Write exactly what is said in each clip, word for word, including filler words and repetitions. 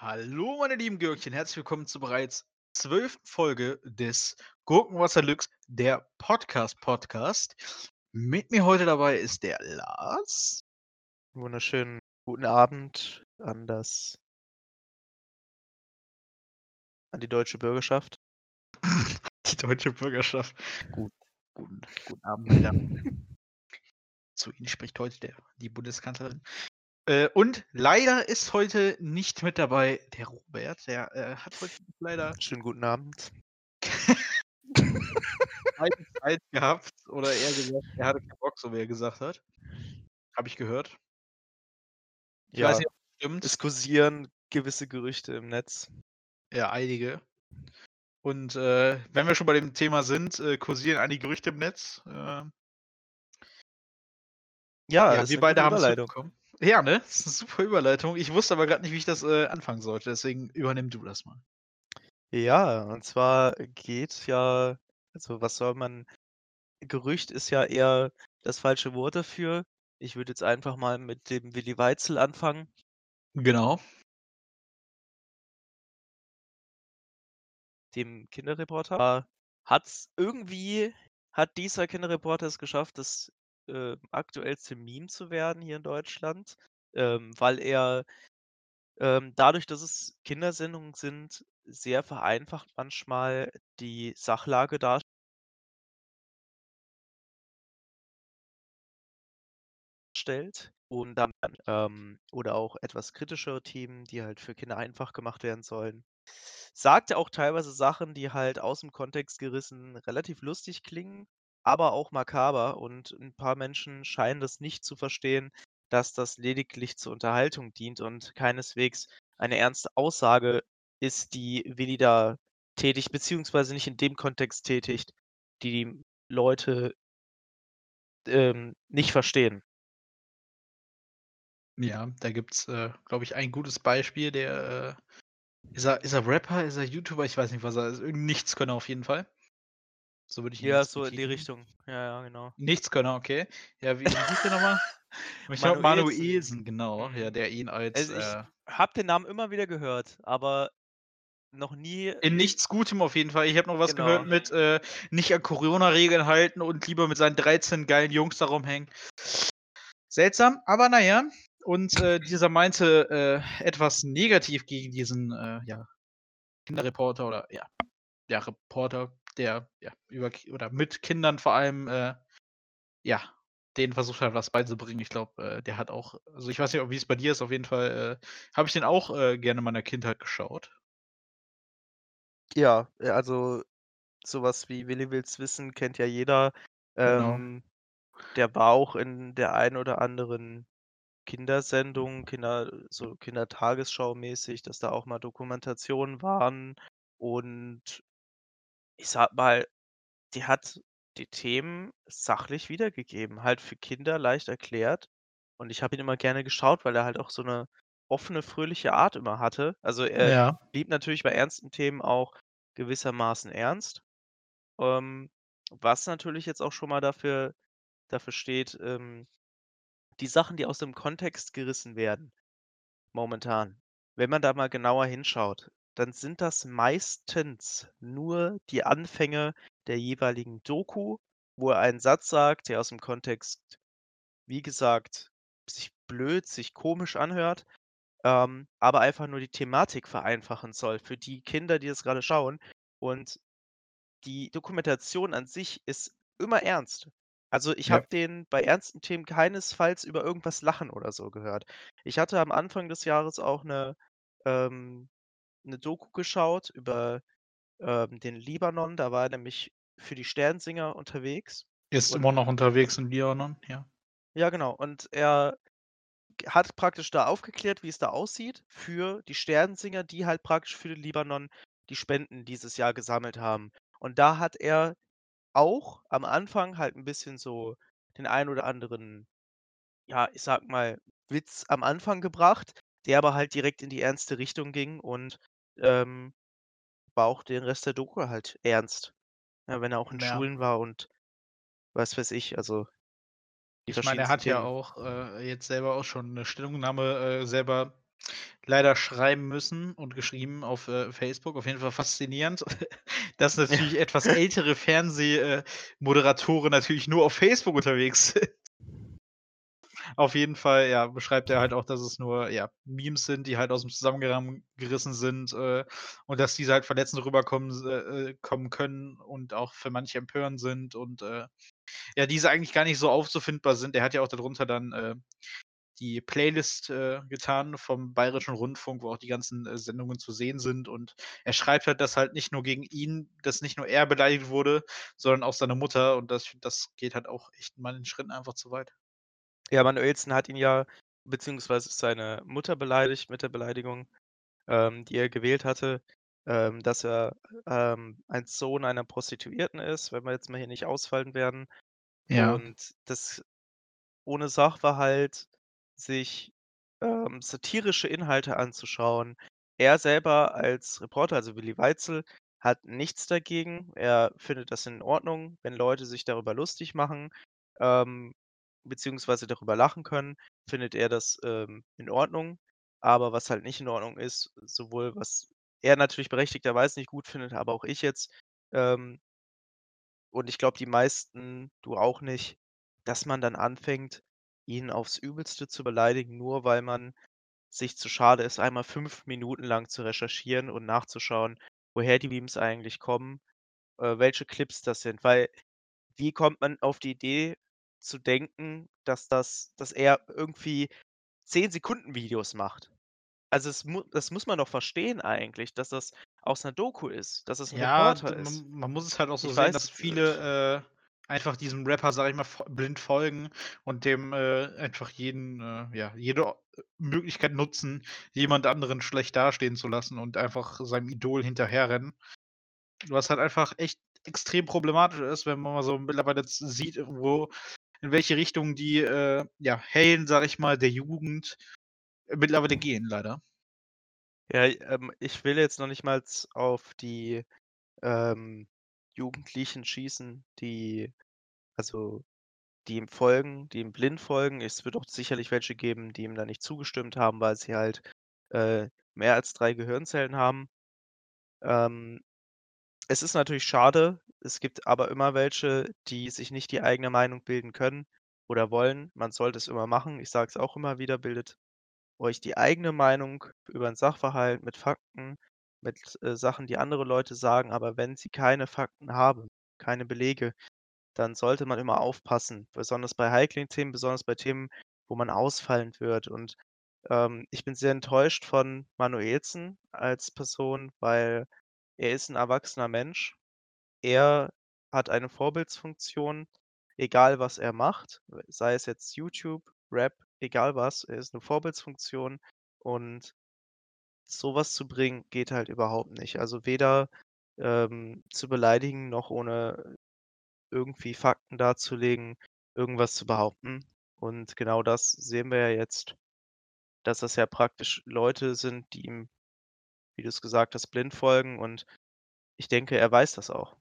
Hallo meine lieben Gürkchen, herzlich willkommen zur bereits zwölften Folge des Gurkenwasserlücks, der Podcast-Podcast. Mit mir heute dabei ist der Lars. Wunderschönen guten Abend an das an die deutsche Bürgerschaft. Die deutsche Bürgerschaft. Gut, guten, guten Abend wieder. Zu Ihnen spricht heute der, die Bundeskanzlerin. Und leider ist heute nicht mit dabei der Robert, der äh, hat heute leider... Schönen guten Abend. ...keine Zeit gehabt, oder eher gesagt, er hatte keinen Bock, so wie er gesagt hat. Habe ich gehört. Ich ja, weiß nicht, ob das stimmt. Es kursieren gewisse Gerüchte im Netz. Ja, einige. Und äh, wenn wir schon bei dem Thema sind, äh, kursieren einige Gerüchte im Netz. Äh, ja, ja wir beide haben es bekommen. Ja, ne? Das ist eine super Überleitung. Ich wusste aber gerade nicht, wie ich das äh, anfangen sollte. Deswegen übernimm du das mal. Ja, und zwar geht ja, also was soll man, Gerücht ist ja eher das falsche Wort dafür. Ich würde jetzt einfach mal mit dem Willi Weitzel anfangen. Genau. Dem Kinderreporter. Hat's irgendwie, hat dieser Kinderreporter es geschafft, dass Äh, aktuellste Meme zu werden hier in Deutschland, ähm, weil er ähm, dadurch, dass es Kindersendungen sind, sehr vereinfacht manchmal die Sachlage darstellt. Und dann ähm, oder auch etwas kritischere Themen, die halt für Kinder einfach gemacht werden sollen. Sagt er auch teilweise Sachen, die halt aus dem Kontext gerissen relativ lustig klingen, aber auch makaber, und ein paar Menschen scheinen das nicht zu verstehen, dass das lediglich zur Unterhaltung dient und keineswegs eine ernste Aussage ist, die Willi da tätigt, beziehungsweise nicht in dem Kontext tätigt, die die Leute ähm, nicht verstehen. Ja, da gibt es, äh, glaube ich, ein gutes Beispiel, der äh, ist, er, ist er Rapper, ist er YouTuber, ich weiß nicht, was er ist, nichts können auf jeden Fall. So würde ich Ja, so in die Richtung. Ja, ja, genau. Nichtskönner, okay. Ja, wie hieß der nochmal? Ich glaube, Manuellsen, genau. Ja, der ihn als. Also ich äh, habe den Namen immer wieder gehört, aber noch nie. In nichts Gutem auf jeden Fall. Ich habe noch was genau. gehört mit äh, nicht an Corona-Regeln halten und lieber mit seinen dreizehn geilen Jungs da rumhängen. Seltsam, aber naja. Und äh, dieser meinte äh, etwas negativ gegen diesen äh, ja, Kinderreporter oder ja, ja Reporter. der ja, über oder mit Kindern vor allem äh, ja, den versucht hat, was beizubringen. Ich glaube, äh, der hat auch, also ich weiß nicht, wie es bei dir ist, auf jeden Fall äh, habe ich den auch äh, gerne in meiner Kindheit geschaut. Ja, also sowas wie Willi will's wissen kennt ja jeder. Ähm, genau. Der war auch in der einen oder anderen Kindersendung, Kinder, so Kindertagesschau-mäßig, dass da auch mal Dokumentationen waren, und ich sag mal, die hat die Themen sachlich wiedergegeben, halt für Kinder leicht erklärt. Und ich habe ihn immer gerne geschaut, weil er halt auch so eine offene, fröhliche Art immer hatte. Also er ja. blieb natürlich bei ernsten Themen auch gewissermaßen ernst. Ähm, was natürlich jetzt auch schon mal dafür, dafür steht, ähm, die Sachen, die aus dem Kontext gerissen werden, momentan. Wenn man da mal genauer hinschaut, dann sind das meistens nur die Anfänge der jeweiligen Doku, wo er einen Satz sagt, der aus dem Kontext, wie gesagt, sich blöd, sich komisch anhört, ähm, aber einfach nur die Thematik vereinfachen soll für die Kinder, die das gerade schauen. Und die Dokumentation an sich ist immer ernst. Also ich ja. habe den bei ernsten Themen keinesfalls über irgendwas lachen oder so gehört. Ich hatte am Anfang des Jahres auch eine... Ähm, eine Doku geschaut über ähm, den Libanon, da war er nämlich für die Sternsinger unterwegs. Er ist und, immer noch unterwegs im Libanon, ja. Ja, genau, und er hat praktisch da aufgeklärt, wie es da aussieht, für die Sternsinger, die halt praktisch für den Libanon die Spenden dieses Jahr gesammelt haben. Und da hat er auch am Anfang halt ein bisschen so den einen oder anderen, ja, ich sag mal, Witz am Anfang gebracht, der aber halt direkt in die ernste Richtung ging, und ähm, war auch den Rest der Doku halt ernst. Ja, wenn er auch in ja. Schulen war und was weiß ich, also die ich meine, er hat Themen. ja auch äh, jetzt selber auch schon eine Stellungnahme äh, selber leider schreiben müssen und geschrieben auf äh, Facebook. Auf jeden Fall faszinierend, dass natürlich ja. etwas ältere Fernsehmoderatoren natürlich nur auf Facebook unterwegs sind. Auf jeden Fall, ja, beschreibt er halt auch, dass es nur, ja, Memes sind, die halt aus dem Zusammenhang gerissen sind äh, und dass diese halt verletzend rüberkommen äh, kommen können und auch für manche empörend sind und äh, ja, diese eigentlich gar nicht so aufzufindbar sind. Er hat ja auch darunter dann äh, die Playlist äh, getan vom Bayerischen Rundfunk, wo auch die ganzen äh, Sendungen zu sehen sind, und er schreibt halt, dass halt nicht nur gegen ihn, dass nicht nur er beleidigt wurde, sondern auch seine Mutter, und das, das geht halt auch echt mal in Schritten einfach zu weit. Ja, Manuellsen hat ihn ja, beziehungsweise seine Mutter beleidigt mit der Beleidigung, ähm, die er gewählt hatte, ähm, dass er ähm, ein Sohn einer Prostituierten ist, wenn wir jetzt mal hier nicht ausfallen werden. Ja. Und das ohne Sachverhalt sich ähm, satirische Inhalte anzuschauen. Er selber als Reporter, also Willi Weitzel, hat nichts dagegen. Er findet das in Ordnung, wenn Leute sich darüber lustig machen, ähm, beziehungsweise darüber lachen können, findet er das ähm, in Ordnung. Aber was halt nicht in Ordnung ist, sowohl was er natürlich berechtigterweise nicht gut findet, aber auch ich jetzt, ähm, und ich glaube, die meisten, du auch nicht, dass man dann anfängt, ihn aufs Übelste zu beleidigen, nur weil man sich zu schade ist, einmal fünf Minuten lang zu recherchieren und nachzuschauen, woher die Memes eigentlich kommen, äh, welche Clips das sind. Weil, wie kommt man auf die Idee zu denken, dass das, dass er irgendwie zehn-Sekunden-Videos macht? Also es mu- das muss man doch verstehen eigentlich, dass das aus einer Doku ist, dass es ein ja, Reporter man, ist. Man muss es halt auch so ich sehen, weiß, dass viele... Äh, einfach diesem Rapper, sag ich mal, blind folgen und dem äh, einfach jeden, äh, ja, jede Möglichkeit nutzen, jemand anderen schlecht dastehen zu lassen und einfach seinem Idol hinterherrennen. Was halt einfach echt extrem problematisch ist, wenn man mal so mittlerweile sieht, wo, in welche Richtung die, äh, ja, Helden, sag ich mal, der Jugend mittlerweile gehen, leider. Ja, ähm, ich will jetzt noch nicht mal auf die, ähm, Jugendlichen schießen, die also die ihm folgen, die ihm blind folgen. Es wird auch sicherlich welche geben, die ihm da nicht zugestimmt haben, weil sie halt äh, mehr als drei Gehirnzellen haben. Ähm, es ist natürlich schade, es gibt aber immer welche, die sich nicht die eigene Meinung bilden können oder wollen. Man sollte es immer machen, ich sage es auch immer wieder, bildet euch die eigene Meinung über ein Sachverhalt mit Fakten, mit äh, Sachen, die andere Leute sagen, aber wenn sie keine Fakten haben, keine Belege, dann sollte man immer aufpassen, besonders bei heiklen Themen, besonders bei Themen, wo man ausfallend wird. Und ähm, ich bin sehr enttäuscht von Manuellsen als Person, weil er ist ein erwachsener Mensch, er hat eine Vorbildsfunktion, egal was er macht, sei es jetzt YouTube, Rap, egal was, er ist eine Vorbildsfunktion, und sowas zu bringen, geht halt überhaupt nicht. Also weder ähm, zu beleidigen, noch ohne irgendwie Fakten darzulegen, irgendwas zu behaupten. Und genau das sehen wir ja jetzt, dass das ja praktisch Leute sind, die ihm, wie du es gesagt hast, blind folgen. Und ich denke, er weiß das auch,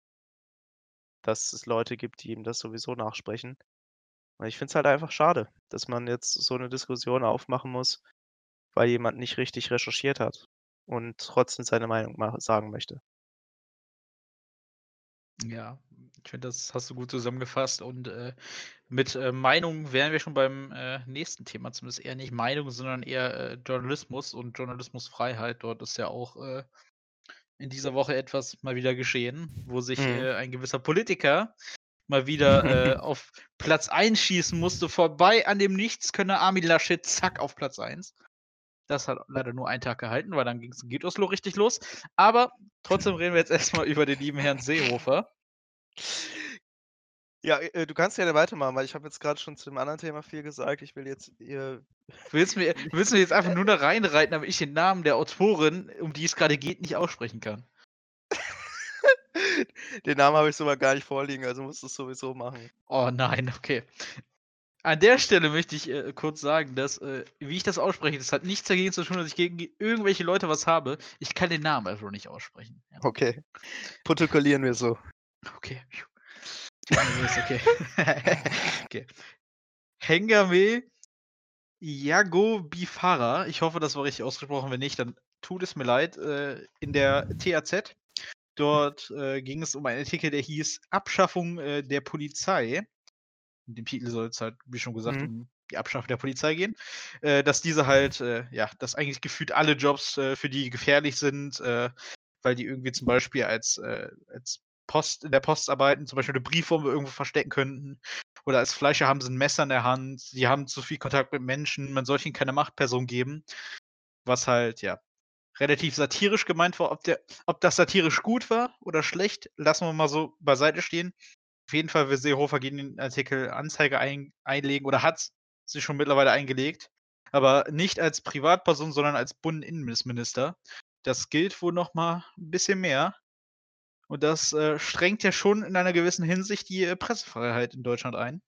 dass es Leute gibt, die ihm das sowieso nachsprechen. Und ich finde es halt einfach schade, dass man jetzt so eine Diskussion aufmachen muss, weil jemand nicht richtig recherchiert hat und trotzdem seine Meinung ma- sagen möchte. Ja, ich finde, das hast du gut zusammengefasst. Und äh, mit äh, Meinung wären wir schon beim äh, nächsten Thema, zumindest eher nicht Meinung, sondern eher äh, Journalismus und Journalismusfreiheit. Dort ist ja auch äh, in dieser Woche etwas mal wieder geschehen, wo sich mhm. äh, ein gewisser Politiker mal wieder äh, auf Platz eins schießen musste, vorbei an dem Nichtskönner Armin Laschet, zack, auf Platz eins. Das hat leider nur einen Tag gehalten, weil dann ging es geht Oslo richtig los. Aber trotzdem reden wir jetzt erstmal über den lieben Herrn Seehofer. Ja, äh, du kannst gerne weitermachen, weil ich habe jetzt gerade schon zu dem anderen Thema viel gesagt. Ich will jetzt... Äh, willst du mir, willst du jetzt einfach nur da reinreiten, damit ich den Namen der Autorin, um die es gerade geht, nicht aussprechen kann? Den Namen habe ich sogar gar nicht vorliegen, also musst du es sowieso machen. Oh nein, okay. An der Stelle möchte ich äh, kurz sagen, dass, äh, wie ich das ausspreche, das hat nichts dagegen zu tun, dass ich gegen irgendwelche Leute was habe. Ich kann den Namen einfach nicht aussprechen. Ja. Okay. Protokollieren wir so. Okay. Okay. Okay. Hengameh Yaghoobifarah. Ich hoffe, das war richtig ausgesprochen. Wenn nicht, dann tut es mir leid. Äh, in der T A Z. Dort äh, ging es um einen Artikel, der hieß Abschaffung äh, der Polizei. In dem Titel soll es halt, wie schon gesagt, mhm. um die Abschaffung der Polizei gehen. Äh, dass diese halt, äh, ja, dass eigentlich gefühlt alle Jobs, äh, für die gefährlich sind, äh, weil die irgendwie zum Beispiel als, äh, als Post in der Post arbeiten, zum Beispiel eine Briefbombe irgendwo verstecken könnten. Oder als Fleischer haben sie ein Messer in der Hand, sie haben zu viel Kontakt mit Menschen, man soll ihnen keine Machtperson geben. Was halt, ja, relativ satirisch gemeint war. Ob, der, ob das satirisch gut war oder schlecht, lassen wir mal so beiseite stehen. Auf jeden Fall will Seehofer gegen den Artikel Anzeige ein, einlegen oder hat sie schon mittlerweile eingelegt. Aber nicht als Privatperson, sondern als Bundesinnenminister. Das gilt wohl noch mal ein bisschen mehr. Und das äh, strengt ja schon in einer gewissen Hinsicht die äh, Pressefreiheit in Deutschland ein.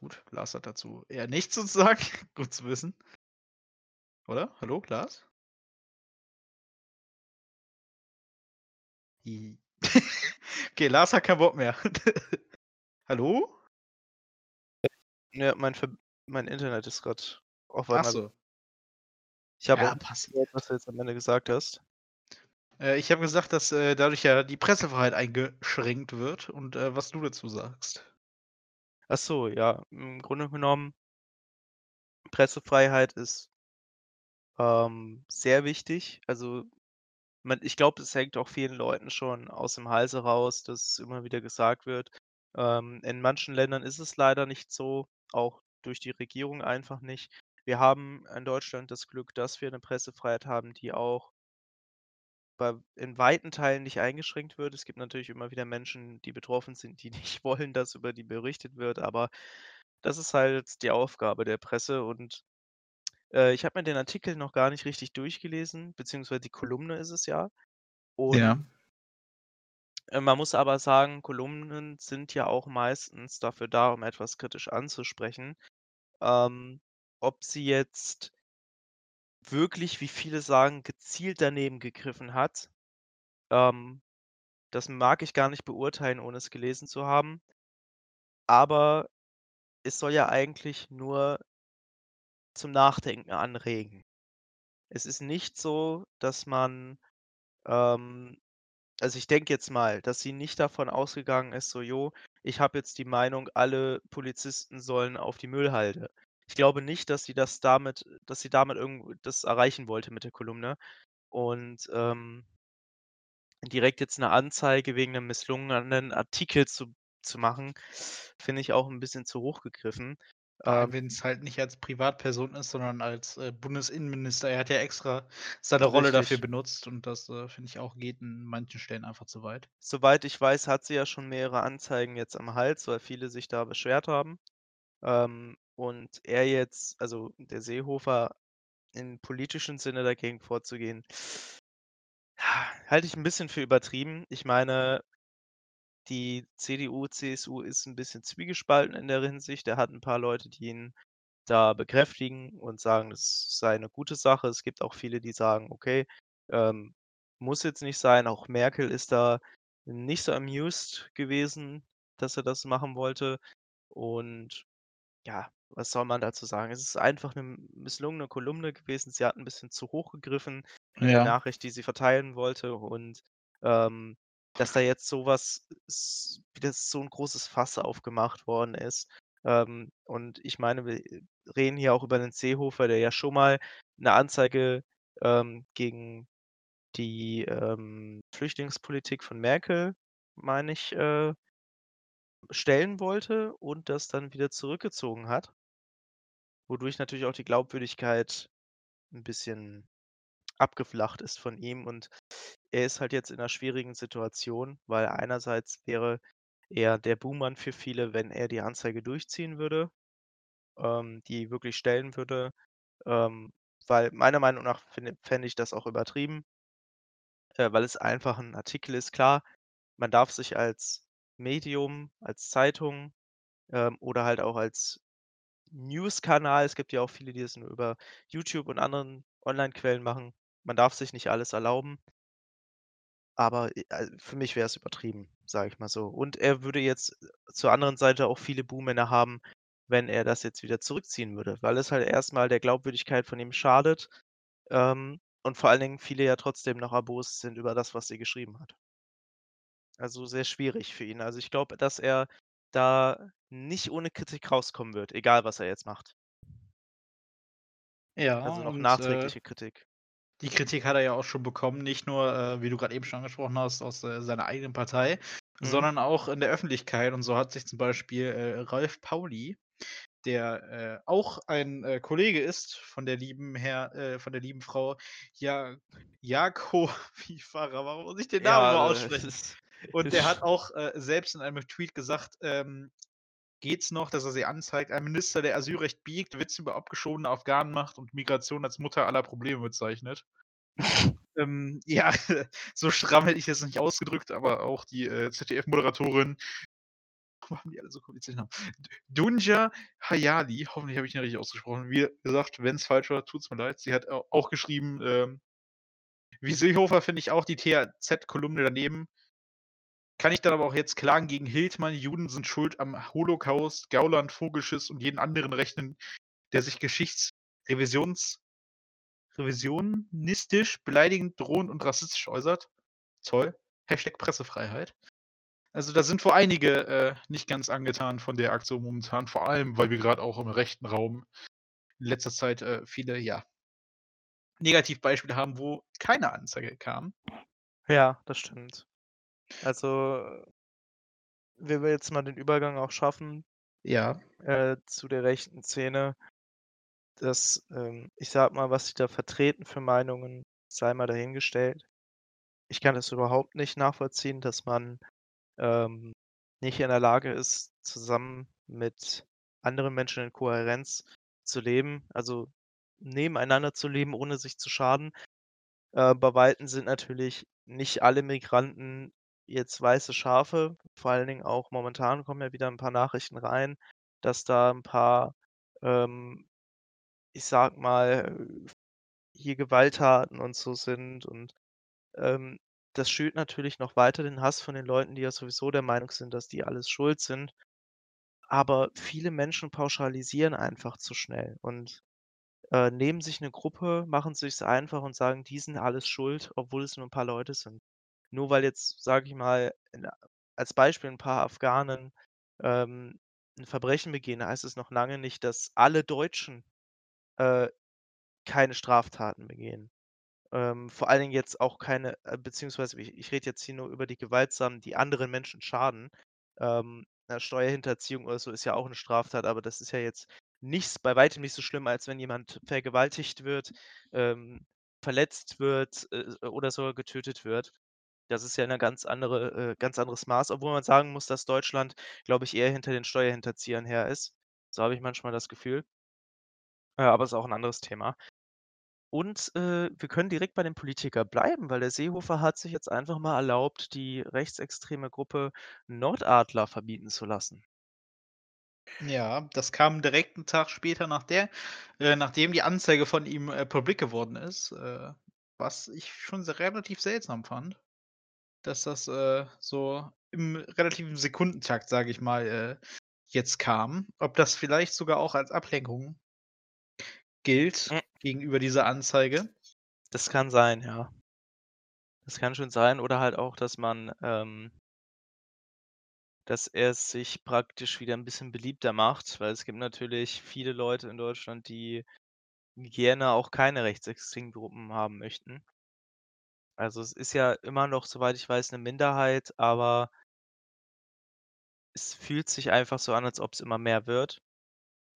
Gut, Lars hat dazu eher nichts zu sagen. Gut zu wissen. Oder? Hallo, Lars? I- okay, Lars hat keinen Bock mehr. Hallo? Ja, mein, Ver- mein Internet ist gerade auf einer... Achso. Ich habe ja, gehört, was du jetzt am Ende gesagt hast. Äh, ich habe gesagt, dass äh, dadurch ja die Pressefreiheit eingeschränkt wird und äh, was du dazu sagst. Ach so, ja. Im Grunde genommen, Pressefreiheit ist ähm, sehr wichtig. Also man, ich glaube, es hängt auch vielen Leuten schon aus dem Halse raus, dass immer wieder gesagt wird. Ähm, in manchen Ländern ist es leider nicht so, auch durch die Regierung einfach nicht. Wir haben in Deutschland das Glück, dass wir eine Pressefreiheit haben, die auch bei, in weiten Teilen nicht eingeschränkt wird. Es gibt natürlich immer wieder Menschen, die betroffen sind, die nicht wollen, dass über die berichtet wird. Aber das ist halt die Aufgabe der Presse. Und äh, ich habe mir den Artikel noch gar nicht richtig durchgelesen, beziehungsweise die Kolumne ist es ja. Und ja. Man muss aber sagen, Kolumnen sind ja auch meistens dafür da, um etwas kritisch anzusprechen. Ähm, ob sie jetzt wirklich, wie viele sagen, gezielt daneben gegriffen hat. Ähm, das mag ich gar nicht beurteilen, ohne es gelesen zu haben. Aber es soll ja eigentlich nur zum Nachdenken anregen. Es ist nicht so, dass man, ähm, also ich denke jetzt mal, dass sie nicht davon ausgegangen ist, so, jo, ich habe jetzt die Meinung, alle Polizisten sollen auf die Müllhalde. Ich glaube nicht, dass sie das damit, dass sie damit irgend das erreichen wollte mit der Kolumne. Und ähm, direkt jetzt eine Anzeige wegen einem misslungenen Artikel zu, zu machen, finde ich auch ein bisschen zu hoch gegriffen. Ähm, Wenn es halt nicht als Privatperson ist, sondern als äh, Bundesinnenminister. Er hat ja extra seine richtig. Rolle dafür benutzt und das, äh, finde ich, auch geht in manchen Stellen einfach zu weit. Soweit ich weiß, hat sie ja schon mehrere Anzeigen jetzt am Hals, weil viele sich da beschwert haben. Ähm, Und er jetzt, also der Seehofer, im politischen Sinne dagegen vorzugehen, halte ich ein bisschen für übertrieben. Ich meine, die C D U, C S U ist ein bisschen zwiegespalten in der Hinsicht. Er hat ein paar Leute, die ihn da bekräftigen und sagen, das sei eine gute Sache. Es gibt auch viele, die sagen, okay, ähm, muss jetzt nicht sein. Auch Merkel ist da nicht so amused gewesen, dass er das machen wollte. Und ja, was soll man dazu sagen? Es ist einfach eine misslungene Kolumne gewesen. Sie hat ein bisschen zu hoch gegriffen in ja. der Nachricht, die sie verteilen wollte. Und ähm, dass da jetzt sowas, wie das so ein großes Fass aufgemacht worden ist. Ähm, und ich meine, wir reden hier auch über den Seehofer, der ja schon mal eine Anzeige ähm, gegen die ähm, Flüchtlingspolitik von Merkel, meine ich, äh, stellen wollte und das dann wieder zurückgezogen hat, wodurch natürlich auch die Glaubwürdigkeit ein bisschen abgeflacht ist von ihm und er ist halt jetzt in einer schwierigen Situation, weil einerseits wäre er der Buhmann für viele, wenn er die Anzeige durchziehen würde, ähm, die wirklich stellen würde, ähm, weil meiner Meinung nach find, fände ich das auch übertrieben, äh, weil es einfach ein Artikel ist, klar, man darf sich als Medium, als Zeitung ähm, oder halt auch als News-Kanal. Es gibt ja auch viele, die das nur über YouTube und anderen Online-Quellen machen. Man darf sich nicht alles erlauben, aber äh, für mich wäre es übertrieben. sage ich mal so. Und er würde jetzt zur anderen Seite auch viele Buhmänner haben, wenn er das jetzt wieder zurückziehen würde, weil es halt erstmal der Glaubwürdigkeit von ihm schadet, ähm, und vor allen Dingen viele ja trotzdem noch Abos sind über das, was sie geschrieben hat. Also sehr schwierig für ihn. Also ich glaube, dass er da nicht ohne Kritik rauskommen wird, egal was er jetzt macht. Ja, also noch und, nachträgliche äh, Kritik. Die Kritik hat er ja auch schon bekommen, nicht nur, äh, wie du gerade eben schon angesprochen hast, aus äh, seiner eigenen Partei, mhm. sondern auch in der Öffentlichkeit. Und so hat sich zum Beispiel äh, Ralf Pauli, der äh, auch ein äh, Kollege ist von der lieben Herr, äh, von der lieben Frau ja- Yaghoobifarah, warum muss ich den Namen ja, nur aussprechen? Ist, Und der hat auch äh, selbst in einem Tweet gesagt, ähm, geht's noch, dass er sie anzeigt, ein Minister, der Asylrecht biegt, Witz über abgeschobene Afghanen macht und Migration als Mutter aller Probleme bezeichnet. ähm, ja, so stramm hätte ich das nicht ausgedrückt, aber auch die äh, Z D F-Moderatorin, warum haben die alle so komplizierte Namen? Dunja Hayali, hoffentlich habe ich ihn richtig ausgesprochen, wie gesagt, wenn es falsch war, tut's mir leid, sie hat auch geschrieben, ähm, wie Seehofer finde ich auch die T H Z-Kolumne daneben, kann ich dann aber auch jetzt klagen gegen Hildmann, Juden sind schuld am Holocaust, Gauland, Vogelschiss und jeden anderen rechnen, der sich geschichtsrevisionistisch, beleidigend, drohend und rassistisch äußert. Toll. Hashtag Pressefreiheit. Also da sind wohl einige äh, nicht ganz angetan von der Aktion momentan, vor allem, weil wir gerade auch im rechten Raum in letzter Zeit äh, viele, ja, Negativbeispiele haben, wo keine Anzeige kam. Ja, das stimmt. Also, wenn wir jetzt mal den Übergang auch schaffen, ja, äh, zu der rechten Szene, dass, ähm, ich sag mal, was sie da vertreten für Meinungen, sei mal dahingestellt. Ich kann das überhaupt nicht nachvollziehen, dass man ähm, nicht in der Lage ist, zusammen mit anderen Menschen in Kohärenz zu leben, also nebeneinander zu leben, ohne sich zu schaden. Äh, bei Weitem sind natürlich nicht alle Migranten jetzt weiße Schafe, vor allen Dingen auch momentan kommen ja wieder ein paar Nachrichten rein, dass da ein paar, ähm, ich sag mal, hier Gewalttaten und so sind und ähm, das schürt natürlich noch weiter den Hass von den Leuten, die ja sowieso der Meinung sind, dass die alles schuld sind, aber viele Menschen pauschalisieren einfach zu schnell und äh, nehmen sich eine Gruppe, machen sich's einfach und sagen, die sind alles schuld, obwohl es nur ein paar Leute sind. Nur weil jetzt, sage ich mal, in, als Beispiel ein paar Afghanen ähm, ein Verbrechen begehen, heißt es noch lange nicht, dass alle Deutschen äh, keine Straftaten begehen. Ähm, vor allen Dingen jetzt auch keine, äh, beziehungsweise ich, ich rede jetzt hier nur über die Gewaltsamen, die anderen Menschen schaden. Ähm, eine Steuerhinterziehung oder so ist ja auch eine Straftat, aber das ist ja jetzt nichts, bei weitem nicht so schlimm, als wenn jemand vergewaltigt wird, ähm, verletzt wird äh, oder sogar getötet wird. Das ist ja ein ganz, andere, äh, ganz anderes Maß, obwohl man sagen muss, dass Deutschland, glaube ich, eher hinter den Steuerhinterziehern her ist. So habe ich manchmal das Gefühl. Äh, aber es ist auch ein anderes Thema. Und äh, wir können direkt bei dem Politiker bleiben, weil der Seehofer hat sich jetzt einfach mal erlaubt, die rechtsextreme Gruppe Nordadler verbieten zu lassen. Ja, das kam direkt einen Tag später, nach der, äh, nachdem die Anzeige von ihm äh, publik geworden ist, äh, was ich schon sehr, relativ seltsam fand. Dass das äh, so im relativen Sekundentakt, sage ich mal, äh, jetzt kam. Ob das vielleicht sogar auch als Ablenkung gilt äh. gegenüber dieser Anzeige. Das kann sein, ja. Das kann schon sein. Oder halt auch, dass man, ähm, dass er sich praktisch wieder ein bisschen beliebter macht, weil es gibt natürlich viele Leute in Deutschland, die gerne auch keine rechtsextremen Gruppen haben möchten. Also es ist ja immer noch, soweit ich weiß, eine Minderheit, aber es fühlt sich einfach so an, als ob es immer mehr wird.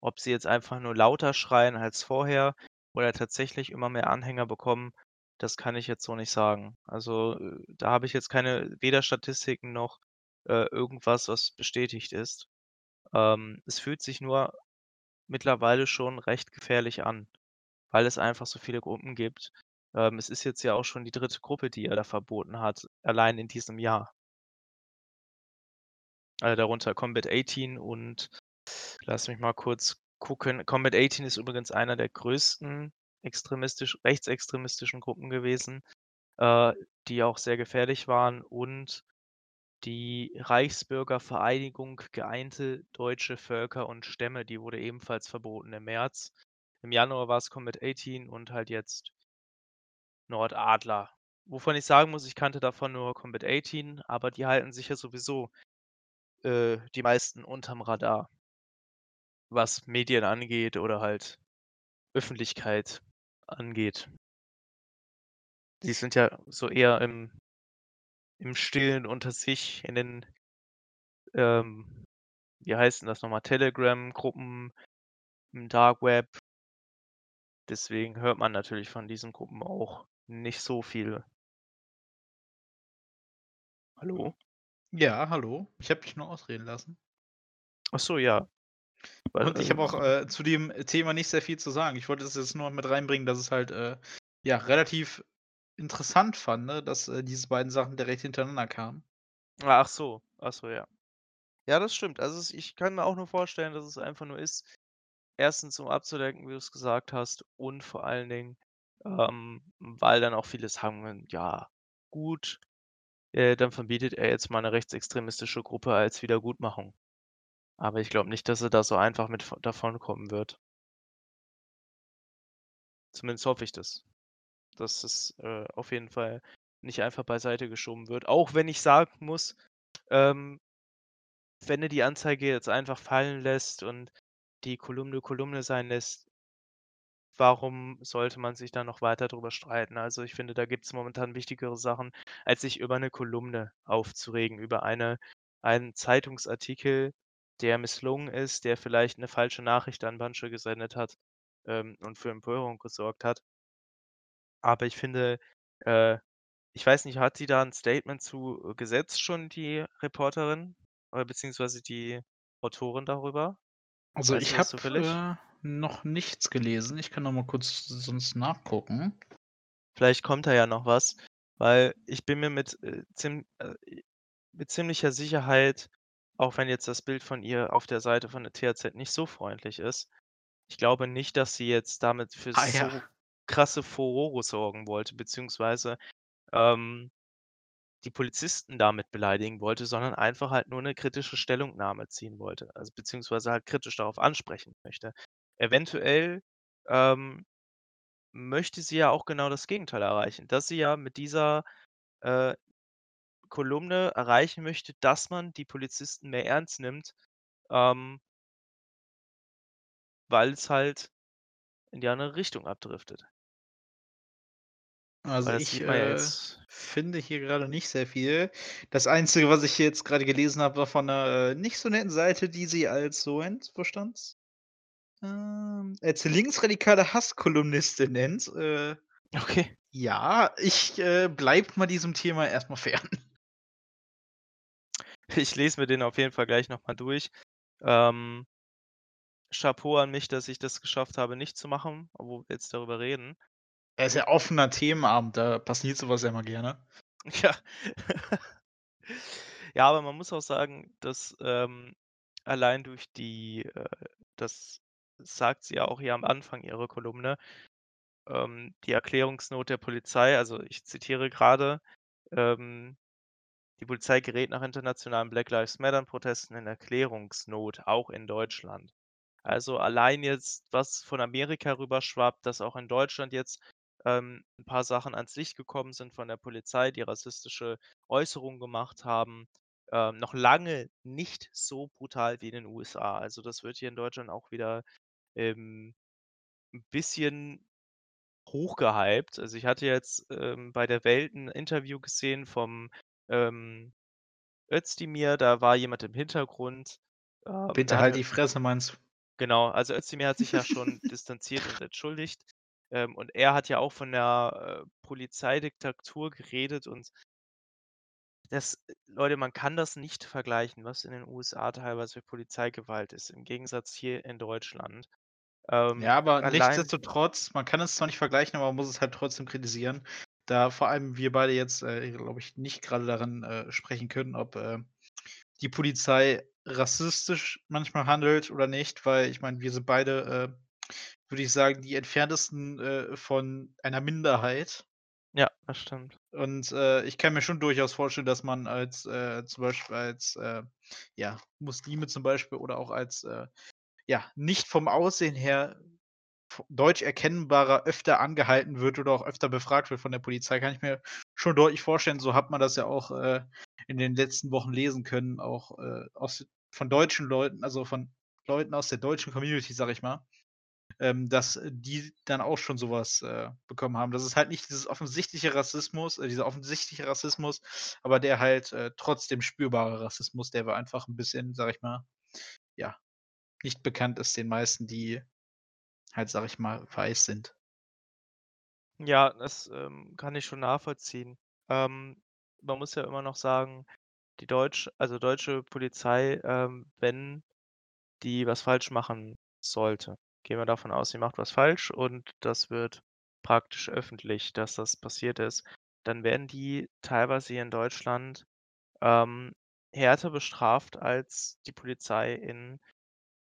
Ob sie jetzt einfach nur lauter schreien als vorher oder tatsächlich immer mehr Anhänger bekommen, das kann ich jetzt so nicht sagen. Also da habe ich jetzt keine, weder Statistiken noch äh, irgendwas, was bestätigt ist. Ähm, es fühlt sich nur mittlerweile schon recht gefährlich an, weil es einfach so viele Gruppen gibt. Es ist jetzt ja auch schon die dritte Gruppe, die er da verboten hat, allein in diesem Jahr. Also darunter Combat achtzehn und lass mich mal kurz gucken. Combat achtzehn ist übrigens einer der größten extremistisch, rechtsextremistischen Gruppen gewesen, äh, die auch sehr gefährlich waren und Die Reichsbürgervereinigung Geeinte Deutsche Völker und Stämme, die wurde ebenfalls verboten im März. Im Januar war es Combat achtzehn und halt jetzt Nordadler. Wovon ich sagen muss, ich kannte davon nur Combat achtzehn, aber die halten sich ja sowieso äh, die meisten unterm Radar, was Medien angeht oder halt Öffentlichkeit angeht. Die sind ja so eher im, im Stillen unter sich, in den, ähm, wie heißt denn das nochmal, Telegram-Gruppen, im Dark Web. Deswegen hört man natürlich von diesen Gruppen auch nicht so viel. Hallo? Ja, hallo. Ich habe dich nur ausreden lassen. Ach so, ja. Weil, und ich habe auch äh, zu dem Thema nicht sehr viel zu sagen. Ich wollte das jetzt nur mit reinbringen, dass es halt äh, ja relativ interessant fand, ne, dass äh, diese beiden Sachen direkt hintereinander kamen. Ach so, ach so, ja. Ja, das stimmt. Also ich kann mir auch nur vorstellen, dass es einfach nur ist, erstens um abzulenken, wie du es gesagt hast, und vor allen Dingen, ähm, weil dann auch viele sagen, ja, gut, äh, dann verbietet er jetzt mal eine rechtsextremistische Gruppe als Wiedergutmachung. Aber ich glaube nicht, dass er da so einfach mit davonkommen wird. Zumindest hoffe ich das. Dass es äh, auf jeden Fall nicht einfach beiseite geschoben wird. Auch wenn ich sagen muss, ähm, wenn er die Anzeige jetzt einfach fallen lässt und die Kolumne Kolumne sein lässt, warum sollte man sich da noch weiter drüber streiten? Also ich finde, da gibt es momentan wichtigere Sachen, als sich über eine Kolumne aufzuregen, über eine, einen Zeitungsartikel, der misslungen ist, der vielleicht eine falsche Nachricht an Bansche gesendet hat ähm, und für Empörung gesorgt hat. Aber ich finde, äh, ich weiß nicht, hat sie da ein Statement zu gesetzt schon, die Reporterin, oder beziehungsweise die Autorin darüber? Also weißt ich habe äh, noch nichts gelesen. Ich kann noch mal kurz sonst nachgucken. Vielleicht kommt da ja noch was, weil ich bin mir mit, äh, ziem- äh, mit ziemlicher Sicherheit, auch wenn jetzt das Bild von ihr auf der Seite von der T H Z nicht so freundlich ist, ich glaube nicht, dass sie jetzt damit für ah, so ja. krasse Furore sorgen wollte, beziehungsweise ähm, die Polizisten damit beleidigen wollte, sondern einfach halt nur eine kritische Stellungnahme ziehen wollte, also beziehungsweise halt kritisch darauf ansprechen möchte. Eventuell ähm, möchte sie ja auch genau das Gegenteil erreichen, dass sie ja mit dieser äh, Kolumne erreichen möchte, dass man die Polizisten mehr ernst nimmt, ähm, weil es halt in die andere Richtung abdriftet. Also ich äh, finde hier gerade nicht sehr viel. Das Einzige, was ich hier jetzt gerade gelesen habe, war von einer äh, nicht so netten Seite, die sie als so nennt, wo stand's? Ähm, als linksradikale Hasskolumnistin nennt. Äh, okay. Ja, ich äh, bleib mal diesem Thema erstmal fern. Ich lese mir den auf jeden Fall gleich nochmal durch. Ähm, Chapeau an mich, dass ich das geschafft habe, nicht zu machen, obwohl wir jetzt darüber reden. Er ist ja offener Themenabend, da passiert sowas ja immer gerne. Ja. Ja, aber man muss auch sagen, dass ähm, allein durch die, äh, das sagt sie ja auch hier am Anfang ihrer Kolumne, ähm, die Erklärungsnot der Polizei, also ich zitiere gerade, ähm, die Polizei gerät nach internationalen Black Lives Matter Protesten in Erklärungsnot, auch in Deutschland. Also allein jetzt, was von Amerika rüberschwappt, dass auch in Deutschland jetzt ähm, ein paar Sachen ans Licht gekommen sind von der Polizei, die rassistische Äußerungen gemacht haben, ähm, noch lange nicht so brutal wie in den U S A. Also das wird hier in Deutschland auch wieder ähm, ein bisschen hochgehypt. Also ich hatte jetzt ähm, bei der Welt ein Interview gesehen vom ähm, Özdemir, da war jemand im Hintergrund. Ähm, Bitte halt die Fresse, meinst du? Genau, also Özdemir hat sich ja schon distanziert und entschuldigt. Ähm, und er hat ja auch von der äh, Polizeidiktatur geredet. Und das, Leute, man kann das nicht vergleichen, was in den U S A teilweise für Polizeigewalt ist, im Gegensatz hier in Deutschland. Ähm, ja, aber allein... nichtsdestotrotz, man kann es zwar nicht vergleichen, aber man muss es halt trotzdem kritisieren. Da vor allem wir beide jetzt, äh, glaube ich, nicht gerade daran äh, sprechen können, ob äh, die Polizei rassistisch manchmal handelt oder nicht, weil ich meine, wir sind beide, äh, würde ich sagen, die entferntesten äh, von einer Minderheit Ja, das stimmt. Und äh, ich kann mir schon durchaus vorstellen, dass man als äh, zum Beispiel als äh, ja, Muslime zum Beispiel oder auch als äh, ja, nicht vom Aussehen her deutsch erkennbarer öfter angehalten wird oder auch öfter befragt wird von der Polizei, kann ich mir schon deutlich vorstellen. So hat man das ja auch äh, in den letzten Wochen lesen können, auch äh, aus, von deutschen Leuten, also von Leuten aus der deutschen Community, sag ich mal. Ähm, dass die dann auch schon sowas äh, bekommen haben. Das ist halt nicht dieses offensichtliche Rassismus, äh, dieser offensichtliche Rassismus, aber der halt äh, trotzdem spürbare Rassismus, der war einfach ein bisschen, sag ich mal, ja, nicht bekannt ist den meisten, die halt, sag ich mal, weiß sind. Ja, das ähm, kann ich schon nachvollziehen. Ähm, man muss ja immer noch sagen, die Deutsch, also deutsche Polizei, ähm, wenn die was falsch machen sollte, gehen wir davon aus, sie macht was falsch und das wird praktisch öffentlich, dass das passiert ist, dann werden die teilweise hier in Deutschland ähm, härter bestraft als die Polizei in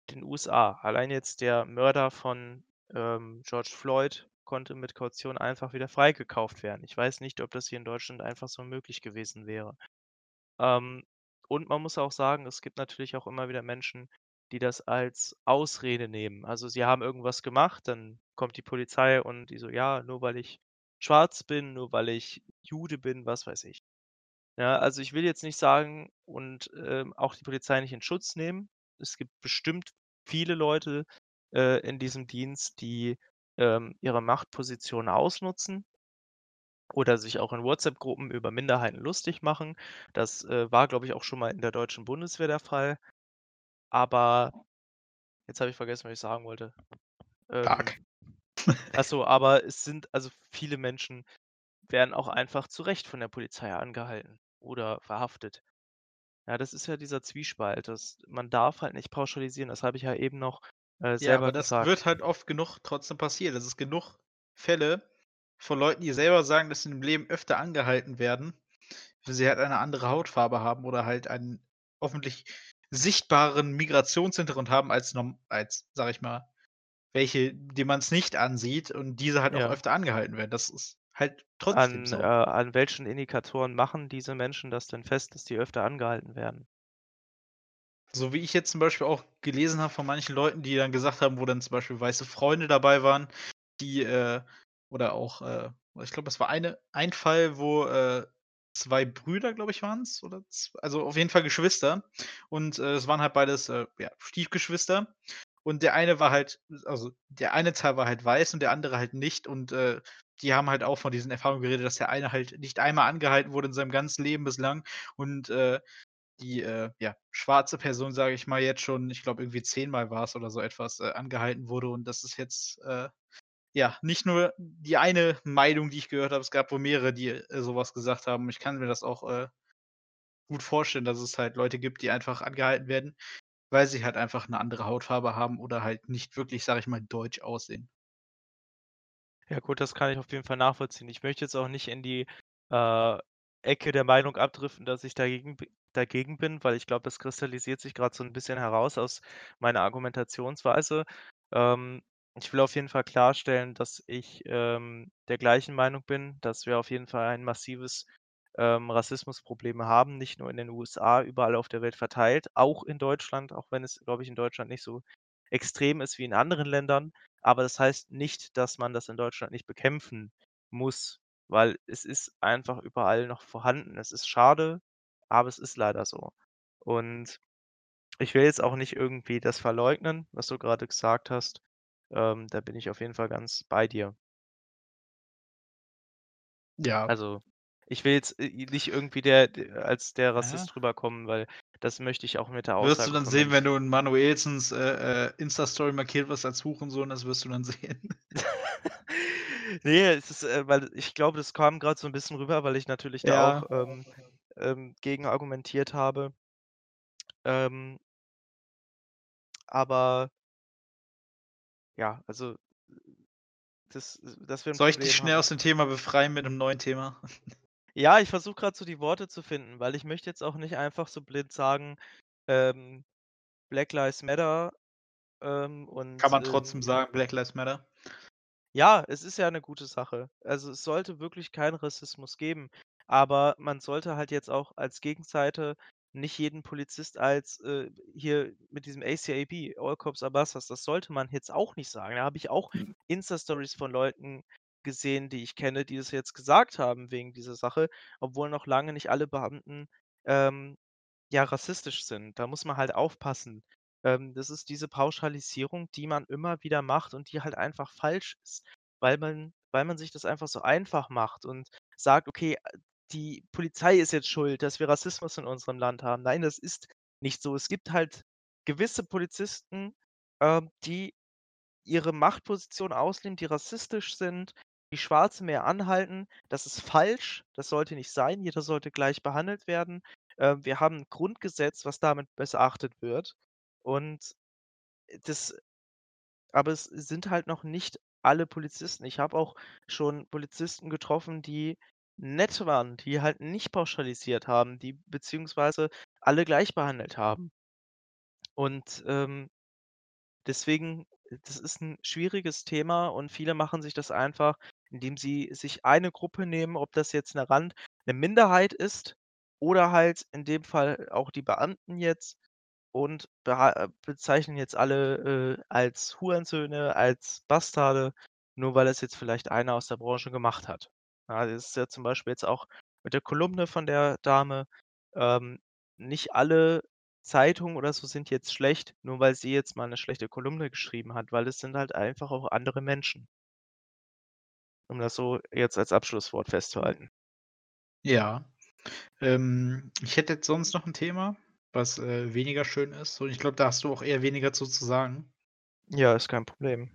den U S A. Allein jetzt der Mörder von ähm, George Floyd konnte mit Kaution einfach wieder freigekauft werden. Ich weiß nicht, ob das hier in Deutschland einfach so möglich gewesen wäre. Ähm, und man muss auch sagen, es gibt natürlich auch immer wieder Menschen, die das als Ausrede nehmen. Also sie haben irgendwas gemacht, dann kommt die Polizei und die so, ja, nur weil ich schwarz bin, nur weil ich Jude bin, was weiß ich. Ja, also ich will jetzt nicht sagen und äh, auch die Polizei nicht in Schutz nehmen. Es gibt bestimmt viele Leute äh, in diesem Dienst, die äh, ihre Machtposition ausnutzen oder sich auch in WhatsApp-Gruppen über Minderheiten lustig machen. Das äh, war, glaube ich, auch schon mal in der deutschen Bundeswehr der Fall. Aber jetzt habe ich vergessen, was ich sagen wollte. Ähm, Dark. Achso, aber es sind, also viele Menschen werden auch einfach zu Recht von der Polizei angehalten oder verhaftet. Ja, das ist ja dieser Zwiespalt. Das, man darf halt nicht pauschalisieren. Das habe ich ja eben noch äh, selber gesagt. Ja, aber das gesagt. Wird halt oft genug trotzdem passiert. Es ist genug Fälle von Leuten, die selber sagen, dass sie im Leben öfter angehalten werden, wenn sie halt eine andere Hautfarbe haben oder halt einen hoffentlich sichtbaren Migrationshintergrund haben als, als sag ich mal, welche, die man es nicht ansieht und diese halt ja. auch öfter angehalten werden. Das ist halt trotzdem an, so. Äh, an welchen Indikatoren machen diese Menschen das denn fest, dass die öfter angehalten werden? So wie ich jetzt zum Beispiel auch gelesen habe von manchen Leuten, die dann gesagt haben, wo dann zum Beispiel weiße Freunde dabei waren, die, äh, oder auch, äh, ich glaube, es war eine, ein Fall, wo, äh, zwei Brüder, glaube ich, waren es, oder zwei, also auf jeden Fall Geschwister. Und äh, es waren halt beides äh, ja, Stiefgeschwister. Und der eine war halt, also der eine Teil war halt weiß und der andere halt nicht. Und äh, die haben halt auch von diesen Erfahrungen geredet, dass der eine halt nicht einmal angehalten wurde in seinem ganzen Leben bislang. Und äh, die äh, ja, schwarze Person, sage ich mal, jetzt schon, ich glaube, irgendwie zehnmal war es oder so etwas, äh, angehalten wurde. Und das ist jetzt äh, ja, nicht nur die eine Meinung, die ich gehört habe, es gab wohl mehrere, die äh, sowas gesagt haben. Ich kann mir das auch äh, gut vorstellen, dass es halt Leute gibt, die einfach angehalten werden, weil sie halt einfach eine andere Hautfarbe haben oder halt nicht wirklich, sag ich mal, deutsch aussehen. Ja gut, das kann ich auf jeden Fall nachvollziehen. Ich möchte jetzt auch nicht in die äh, Ecke der Meinung abdriften, dass ich dagegen, dagegen bin, weil ich glaube, das kristallisiert sich gerade so ein bisschen heraus aus meiner Argumentationsweise. Ähm, Ich will auf jeden Fall klarstellen, dass ich ähm, der gleichen Meinung bin, dass wir auf jeden Fall ein massives ähm, Rassismusproblem haben, nicht nur in den U S A, überall auf der Welt verteilt, auch in Deutschland, auch wenn es, glaube ich, in Deutschland nicht so extrem ist wie in anderen Ländern. Aber das heißt nicht, dass man das in Deutschland nicht bekämpfen muss, weil es ist einfach überall noch vorhanden. Es ist schade, aber es ist leider so. Und ich will jetzt auch nicht irgendwie das verleugnen, was du gerade gesagt hast. Ähm, da bin ich auf jeden Fall ganz bei dir. Ja. Also, ich will jetzt nicht irgendwie der, der als der Rassist ja. rüberkommen, weil das möchte ich auch mit der Aussage. Wirst du dann sehen, wenn du in Manuellsens äh, Insta-Story markiert wirst als Hurensohn, das wirst du dann sehen. Nee, es ist, äh, weil ich glaube, das kam gerade so ein bisschen rüber, weil ich natürlich ja. da auch ähm, ähm, gegen argumentiert habe. Ähm, aber Ja, also das, das wir ein Soll ich Problem dich schnell haben. Aus dem Thema befreien mit einem neuen Thema? Ja, ich versuche gerade so die Worte zu finden, weil ich möchte jetzt auch nicht einfach so blind sagen, ähm, Black Lives Matter ähm, und... Kann man trotzdem ähm, sagen, Black Lives Matter? Ja, es ist ja eine gute Sache. Also es sollte wirklich keinen Rassismus geben. Aber man sollte halt jetzt auch als Gegenseite nicht jeden Polizist als äh, hier mit diesem A C A B, All Cops Are Bastards, das sollte man jetzt auch nicht sagen. Da habe ich auch Insta-Stories von Leuten gesehen, die ich kenne, die das jetzt gesagt haben wegen dieser Sache, obwohl noch lange nicht alle Beamten ähm, ja rassistisch sind. Da muss man halt aufpassen. Ähm, das ist diese Pauschalisierung, die man immer wieder macht und die halt einfach falsch ist, weil man, weil man sich das einfach so einfach macht und sagt, okay, die Polizei ist jetzt schuld, dass wir Rassismus in unserem Land haben. Nein, das ist nicht so. Es gibt halt gewisse Polizisten, ähm, die ihre Machtposition ausleben, die rassistisch sind, die Schwarze mehr anhalten. Das ist falsch, das sollte nicht sein. Jeder sollte gleich behandelt werden. Äh, wir haben ein Grundgesetz, was damit missachtet wird. Und das, aber es sind halt noch nicht alle Polizisten. Ich habe auch schon Polizisten getroffen, die nett waren, die halt nicht pauschalisiert haben, die beziehungsweise alle gleich behandelt haben. Und ähm, deswegen, das ist ein schwieriges Thema und viele machen sich das einfach, indem sie sich eine Gruppe nehmen, ob das jetzt eine Rand, eine Minderheit ist oder halt in dem Fall auch die Beamten jetzt und beha- bezeichnen jetzt alle äh, als Hurensöhne, als Bastarde, nur weil es jetzt vielleicht einer aus der Branche gemacht hat. Ja, das ist ja zum Beispiel jetzt auch mit der Kolumne von der Dame. Ähm, nicht alle Zeitungen oder so sind jetzt schlecht, nur weil sie jetzt mal eine schlechte Kolumne geschrieben hat, weil es sind halt einfach auch andere Menschen. Um das so jetzt als Abschlusswort festzuhalten. Ja. Ähm, ich hätte jetzt sonst noch ein Thema, was äh, weniger schön ist. Und ich glaube, da hast du auch eher weniger zu, zu sagen. Ja, ist kein Problem.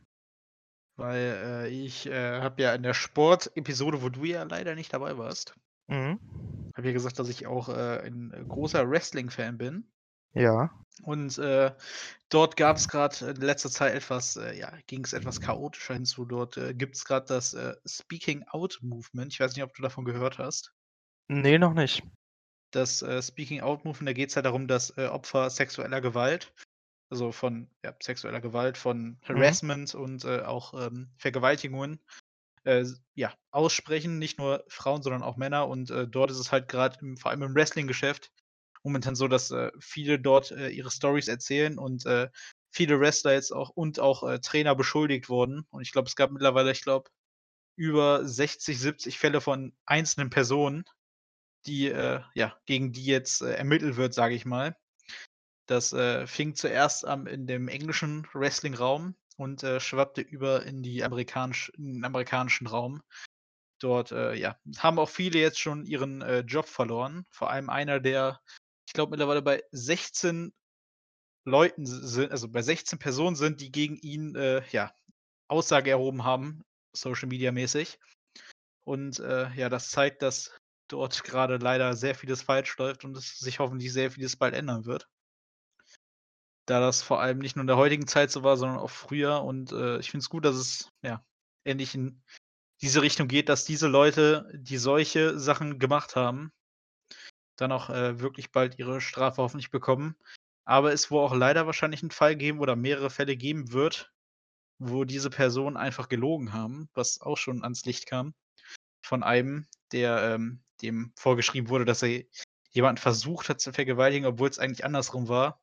Weil äh, ich äh, habe ja in der Sport-Episode, wo du ja leider nicht dabei warst, mhm. habe ja gesagt, dass ich auch äh, ein großer Wrestling-Fan bin. Ja. Und äh, dort gab es gerade in letzter Zeit etwas, äh, ja, ging es etwas chaotischer hinzu. Dort äh, gibt es gerade das äh, Speaking-Out-Movement. Ich weiß nicht, ob du davon gehört hast. Nee, noch nicht. Das äh, Speaking-Out-Movement, da geht es halt darum, dass äh, Opfer sexueller Gewalt, also von ja, sexueller Gewalt, von Harassment mhm. und äh, auch ähm, Vergewaltigungen, äh, ja, aussprechen, nicht nur Frauen, sondern auch Männer. Und äh, dort ist es halt gerade vor allem im Wrestling-Geschäft momentan so, dass äh, viele dort äh, ihre Storys erzählen und äh, viele Wrestler jetzt auch und auch äh, Trainer beschuldigt wurden. Und ich glaube, es gab mittlerweile, ich glaube, über sechzig, siebzig Fälle von einzelnen Personen, die, äh, ja, gegen die jetzt äh, ermittelt wird, sage ich mal. Das äh, fing zuerst am in dem englischen Wrestling-Raum und äh, schwappte über in, die amerikanisch, in den amerikanischen Raum. Dort äh, ja, haben auch viele jetzt schon ihren äh, Job verloren. Vor allem einer, der, ich glaube, mittlerweile bei sechzehn Leuten sind, also bei sechzehn Personen sind, die gegen ihn äh, ja, Aussage erhoben haben, Social Media mäßig. Und äh, ja, das zeigt, dass dort gerade leider sehr vieles falsch läuft und es sich hoffentlich sehr vieles bald ändern wird. Da das vor allem nicht nur in der heutigen Zeit so war, sondern auch früher. Und äh, ich finde es gut, dass es ja endlich in diese Richtung geht, dass diese Leute, die solche Sachen gemacht haben, dann auch äh, wirklich bald ihre Strafe hoffentlich bekommen. Aber es wohl auch leider wahrscheinlich einen Fall geben oder mehrere Fälle geben wird, wo diese Personen einfach gelogen haben, was auch schon ans Licht kam, von einem, der ähm, dem vorgeschrieben wurde, dass er jemanden versucht hat zu vergewaltigen, obwohl es eigentlich andersrum war.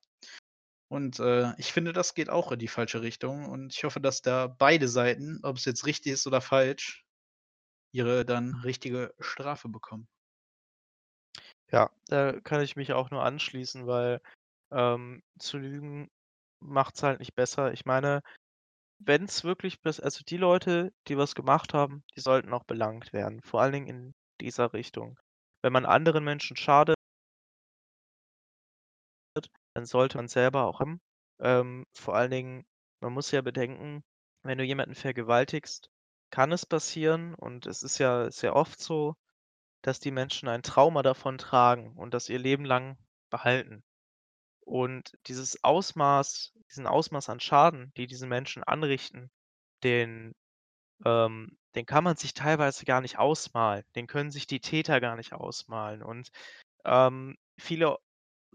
Und äh, ich finde, das geht auch in die falsche Richtung. Und ich hoffe, dass da beide Seiten, ob es jetzt richtig ist oder falsch, ihre dann richtige Strafe bekommen. Ja, da kann ich mich auch nur anschließen, weil ähm, zu lügen macht es halt nicht besser. Ich meine, wenn es wirklich, also die Leute, die was gemacht haben, die sollten auch belangt werden. Vor allen Dingen in dieser Richtung. Wenn man anderen Menschen schadet, dann sollte man selber auch haben. Ähm, vor allen Dingen, man muss ja bedenken, wenn du jemanden vergewaltigst, kann es passieren, und es ist ja sehr oft so, dass die Menschen ein Trauma davon tragen und das ihr Leben lang behalten. Und dieses Ausmaß, diesen Ausmaß an Schaden, die diese Menschen anrichten, den, ähm, den kann man sich teilweise gar nicht ausmalen. Den können sich die Täter gar nicht ausmalen. Und ähm, viele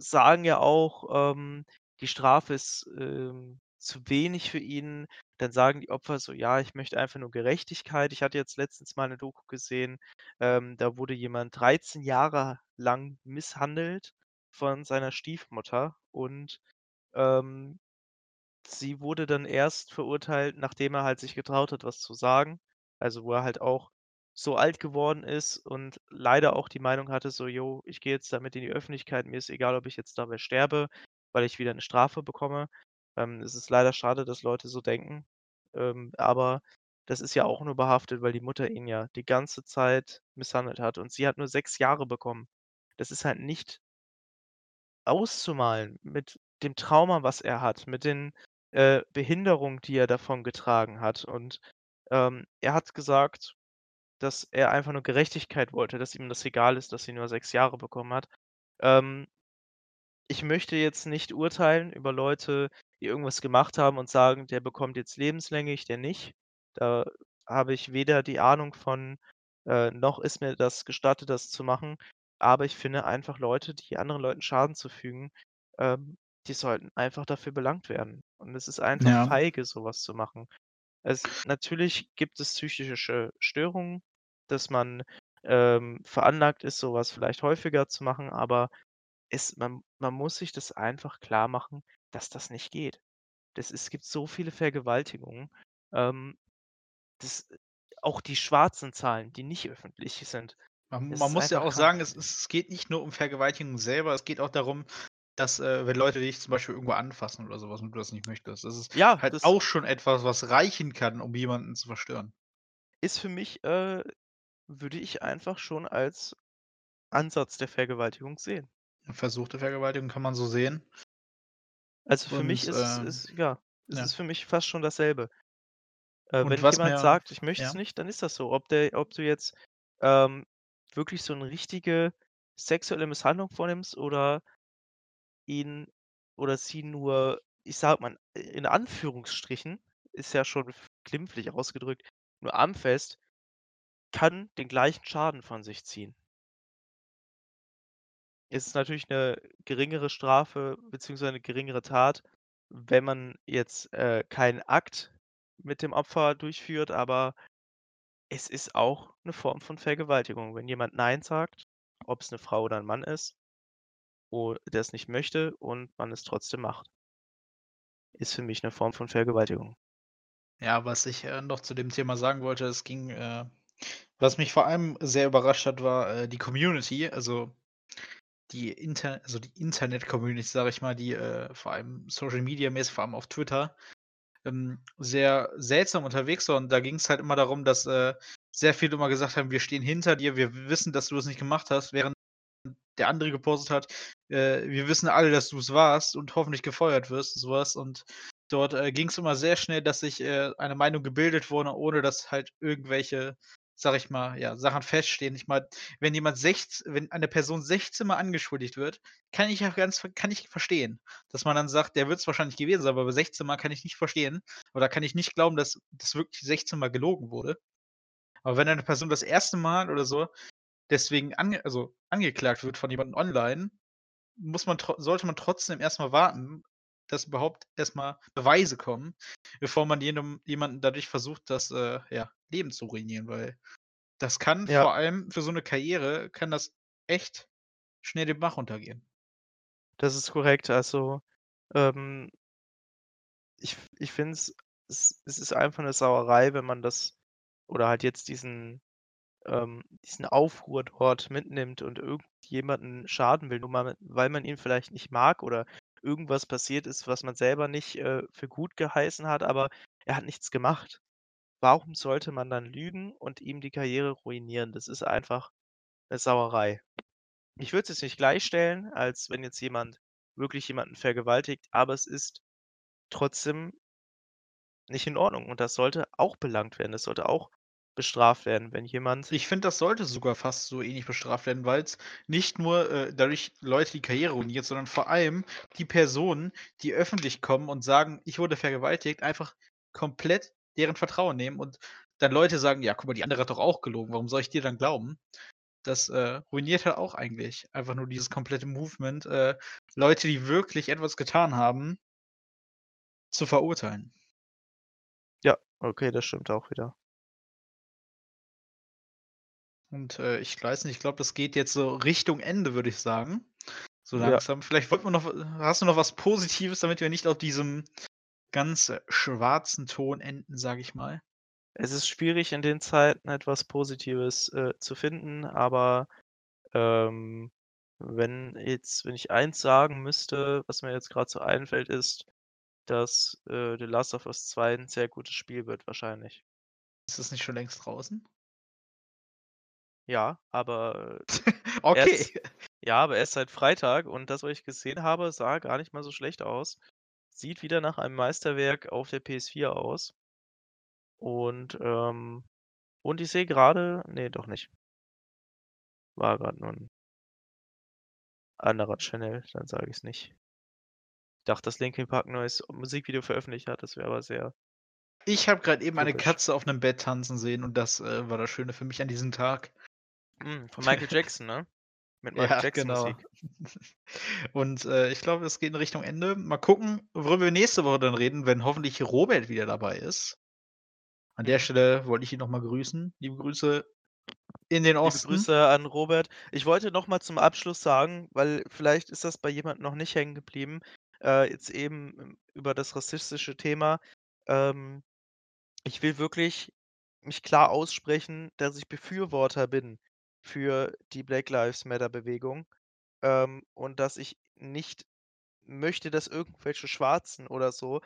sagen ja auch, ähm, die Strafe ist ähm, zu wenig für ihn. Dann sagen die Opfer so, ja, ich möchte einfach nur Gerechtigkeit. Ich hatte jetzt letztens mal eine Doku gesehen, ähm, da wurde jemand dreizehn Jahre lang misshandelt von seiner Stiefmutter und ähm, sie wurde dann erst verurteilt, nachdem er halt sich getraut hat, was zu sagen. Also wo er halt auch so alt geworden ist und leider auch die Meinung hatte, so, jo, ich gehe jetzt damit in die Öffentlichkeit, mir ist egal, ob ich jetzt dabei sterbe, weil ich wieder eine Strafe bekomme. Ähm, es ist leider schade, dass Leute so denken, ähm, aber das ist ja auch nur behaftet, weil die Mutter ihn ja die ganze Zeit misshandelt hat und sie hat nur sechs Jahre bekommen. Das ist halt nicht auszumalen mit dem Trauma, was er hat, mit den äh, Behinderungen, die er davon getragen hat. Und ähm, er hat gesagt, dass er einfach nur Gerechtigkeit wollte, dass ihm das egal ist, dass sie nur sechs Jahre bekommen hat. Ähm, ich möchte jetzt nicht urteilen über Leute, die irgendwas gemacht haben und sagen, der bekommt jetzt lebenslänglich, der nicht. Da habe ich weder die Ahnung von, äh, noch ist mir das gestattet, das zu machen. Aber ich finde einfach Leute, die anderen Leuten Schaden zufügen, ähm, die sollten einfach dafür belangt werden. Und es ist einfach ja. feige, sowas zu machen. Es, natürlich gibt es psychische Störungen, dass man ähm, veranlagt ist, sowas vielleicht häufiger zu machen, aber es, man, man muss sich das einfach klar machen, dass das nicht geht. Das, es gibt so viele Vergewaltigungen, ähm, das, auch die schwarzen Zahlen, die nicht öffentlich sind. Man, man muss ja auch sagen, es, es geht nicht nur um Vergewaltigung selber, es geht auch darum, dass äh, wenn Leute dich zum Beispiel irgendwo anfassen oder sowas und du das nicht möchtest. Das ist ja, halt das auch schon etwas, was reichen kann, um jemanden zu verstören. Ist für mich, äh, würde ich einfach schon als Ansatz der Vergewaltigung sehen. Versuchte Vergewaltigung kann man so sehen. Also für und, mich ist es, ähm, ist, ja, es ja. ist für mich fast schon dasselbe. Äh, wenn jemand mir, sagt, ich möchte es ja. nicht, dann ist das so. Ob, der, ob du jetzt ähm, wirklich so eine richtige sexuelle Misshandlung vornimmst oder ihn oder sie nur, ich sag mal, in Anführungsstrichen, ist ja schon glimpflich ausgedrückt, nur armfest, kann den gleichen Schaden von sich ziehen. Es ist natürlich eine geringere Strafe beziehungsweise eine geringere Tat, wenn man jetzt äh, keinen Akt mit dem Opfer durchführt, aber es ist auch eine Form von Vergewaltigung. Wenn jemand Nein sagt, ob es eine Frau oder ein Mann ist, der es nicht möchte und man es trotzdem macht. Ist für mich eine Form von Vergewaltigung. Ja, was ich äh, noch zu dem Thema sagen wollte, es ging, äh, was mich vor allem sehr überrascht hat, war äh, die Community, also die, Inter- also die Internet-Community, sage ich mal, die äh, vor allem Social-Media-mäßig, vor allem auf Twitter, ähm, sehr seltsam unterwegs war und da ging es halt immer darum, dass äh, sehr viele immer gesagt haben, wir stehen hinter dir, wir wissen, dass du es das nicht gemacht hast, während der andere gepostet hat, äh, wir wissen alle, dass du es warst und hoffentlich gefeuert wirst und sowas und dort äh, ging es immer sehr schnell, dass sich äh, eine Meinung gebildet wurde, ohne dass halt irgendwelche, sag ich mal, ja, Sachen feststehen. Ich meine, wenn jemand sechzehn, wenn eine Person sechzehn Mal angeschuldigt wird, kann ich ja ganz, kann ich verstehen, dass man dann sagt, der wird es wahrscheinlich gewesen sein, aber bei sechzehn Mal kann ich nicht verstehen oder kann ich nicht glauben, dass das wirklich sechzehn Mal gelogen wurde. Aber wenn eine Person das erste Mal oder so deswegen ange- also angeklagt wird von jemandem online, muss man tro- sollte man trotzdem erstmal warten, dass überhaupt erstmal Beweise kommen, bevor man jedem, jemanden dadurch versucht, das äh, ja, Leben zu ruinieren, weil das kann ja. vor allem für so eine Karriere, kann das echt schnell den Bach runtergehen. Das ist korrekt, also ähm, ich, ich finde es, es ist einfach eine Sauerei, wenn man das, oder halt jetzt diesen diesen Aufruhr dort mitnimmt und irgendjemanden schaden will, nur weil man ihn vielleicht nicht mag oder irgendwas passiert ist, was man selber nicht äh, für gut geheißen hat, aber er hat nichts gemacht. Warum sollte man dann lügen und ihm die Karriere ruinieren? Das ist einfach eine Sauerei. Ich würde es jetzt nicht gleichstellen, als wenn jetzt jemand wirklich jemanden vergewaltigt, aber es ist trotzdem nicht in Ordnung und das sollte auch belangt werden. Das sollte auch bestraft werden, wenn jemand... Ich finde, das sollte sogar fast so ähnlich bestraft werden, weil es nicht nur äh, dadurch Leute die Karriere ruiniert, sondern vor allem die Personen, die öffentlich kommen und sagen, ich wurde vergewaltigt, einfach komplett deren Vertrauen nehmen und dann Leute sagen, ja, guck mal, die andere hat doch auch gelogen, warum soll ich dir dann glauben? Das äh, ruiniert halt auch eigentlich einfach nur dieses komplette Movement. Äh, Leute, die wirklich etwas getan haben, zu verurteilen. Ja, okay, das stimmt auch wieder. Und äh, ich weiß nicht, ich glaube, das geht jetzt so Richtung Ende, würde ich sagen. So langsam. Ja. Vielleicht wollten wir noch, hast du noch was Positives, damit wir nicht auf diesem ganz schwarzen Ton enden, sage ich mal. Es ist schwierig in den Zeiten etwas Positives äh, zu finden, aber ähm, wenn jetzt, wenn ich eins sagen müsste, was mir jetzt gerade so einfällt, ist, dass äh, The Last of Us zwei ein sehr gutes Spiel wird, wahrscheinlich. Ist das nicht schon längst draußen? Ja, aber okay. Erst, ja, aber erst seit Freitag und das, was ich gesehen habe, sah gar nicht mal so schlecht aus. Sieht wieder nach einem Meisterwerk auf der P S vier aus. Und, ähm, und ich sehe gerade, nee, doch nicht. War gerade nur ein anderer Channel, dann sage ich es nicht. Ich dachte, dass Linkin Park ein neues Musikvideo veröffentlicht hat, das wäre aber sehr... Ich habe gerade eben eine Katze auf einem Bett tanzen sehen und das äh, war das Schöne für mich an diesem Tag. Von Michael Jackson, ne? Mit Michael ja, Jackson genau. Musik. Und äh, ich glaube, es geht in Richtung Ende. Mal gucken, worüber wir nächste Woche dann reden, wenn hoffentlich Robert wieder dabei ist. An der Stelle wollte ich ihn nochmal grüßen. Liebe Grüße in den Osten. Liebe Grüße an Robert. Ich wollte nochmal zum Abschluss sagen, weil vielleicht ist das bei jemandem noch nicht hängen geblieben, äh, jetzt eben über das rassistische Thema. Ähm, ich will wirklich mich klar aussprechen, dass ich Befürworter bin für die Black Lives Matter Bewegung ähm, und dass ich nicht möchte, dass irgendwelche Schwarzen oder so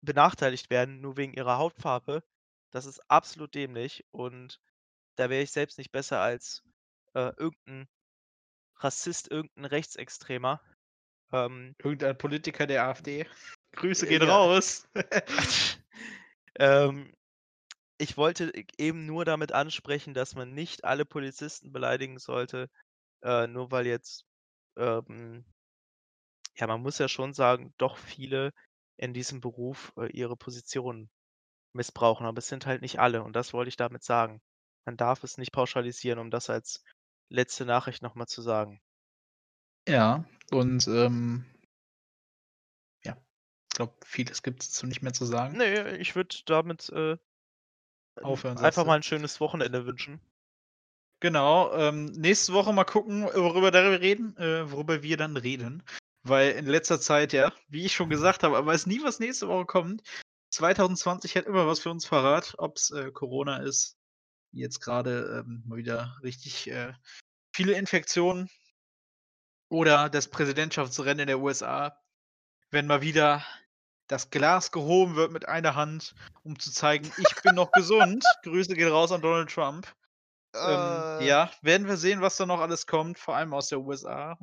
benachteiligt werden, nur wegen ihrer Hautfarbe. Das ist absolut dämlich und da wäre ich selbst nicht besser als äh, irgendein Rassist, irgendein Rechtsextremer. Ähm, irgendein Politiker der A f D. Grüße gehen ja. raus. ähm, ich wollte eben nur damit ansprechen, dass man nicht alle Polizisten beleidigen sollte, äh, nur weil jetzt, ähm, ja, man muss ja schon sagen, doch viele in diesem Beruf äh, ihre Positionen missbrauchen, aber es sind halt nicht alle und das wollte ich damit sagen. Man darf es nicht pauschalisieren, um das als letzte Nachricht nochmal zu sagen. Ja, und ähm, ja, ich glaube, vieles gibt es nicht mehr zu sagen. Nee, ich würde damit äh, aufhören. Einfach mal ein schönes Wochenende wünschen. Genau, ähm, nächste Woche mal gucken, worüber wir reden, äh, worüber wir dann reden. Weil in letzter Zeit, ja, wie ich schon gesagt habe, aber weiß nie, was nächste Woche kommt. zwanzig zwanzig hat immer was für uns parat, ob es äh, Corona ist. Jetzt gerade ähm, mal wieder richtig äh, viele Infektionen. Oder das Präsidentschaftsrennen in der U S A. Wenn mal wieder das Glas gehoben wird mit einer Hand, um zu zeigen, ich bin noch gesund. Grüße gehen raus an Donald Trump. Ähm, äh... Ja, werden wir sehen, was da noch alles kommt, vor allem aus der U S A.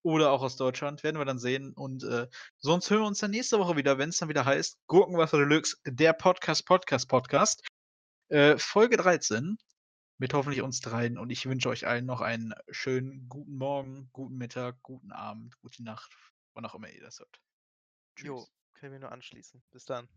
Oder auch aus Deutschland, werden wir dann sehen. Und äh, sonst hören wir uns dann nächste Woche wieder, wenn es dann wieder heißt, Gurkenwasser Deluxe, der Podcast, Podcast, Podcast. Äh, Folge dreizehn mit hoffentlich uns dreien. Und ich wünsche euch allen noch einen schönen guten Morgen, guten Mittag, guten Abend, gute Nacht, wann auch immer ihr das hört. Tschüss. Jo, können wir nur anschließen. Bis dann.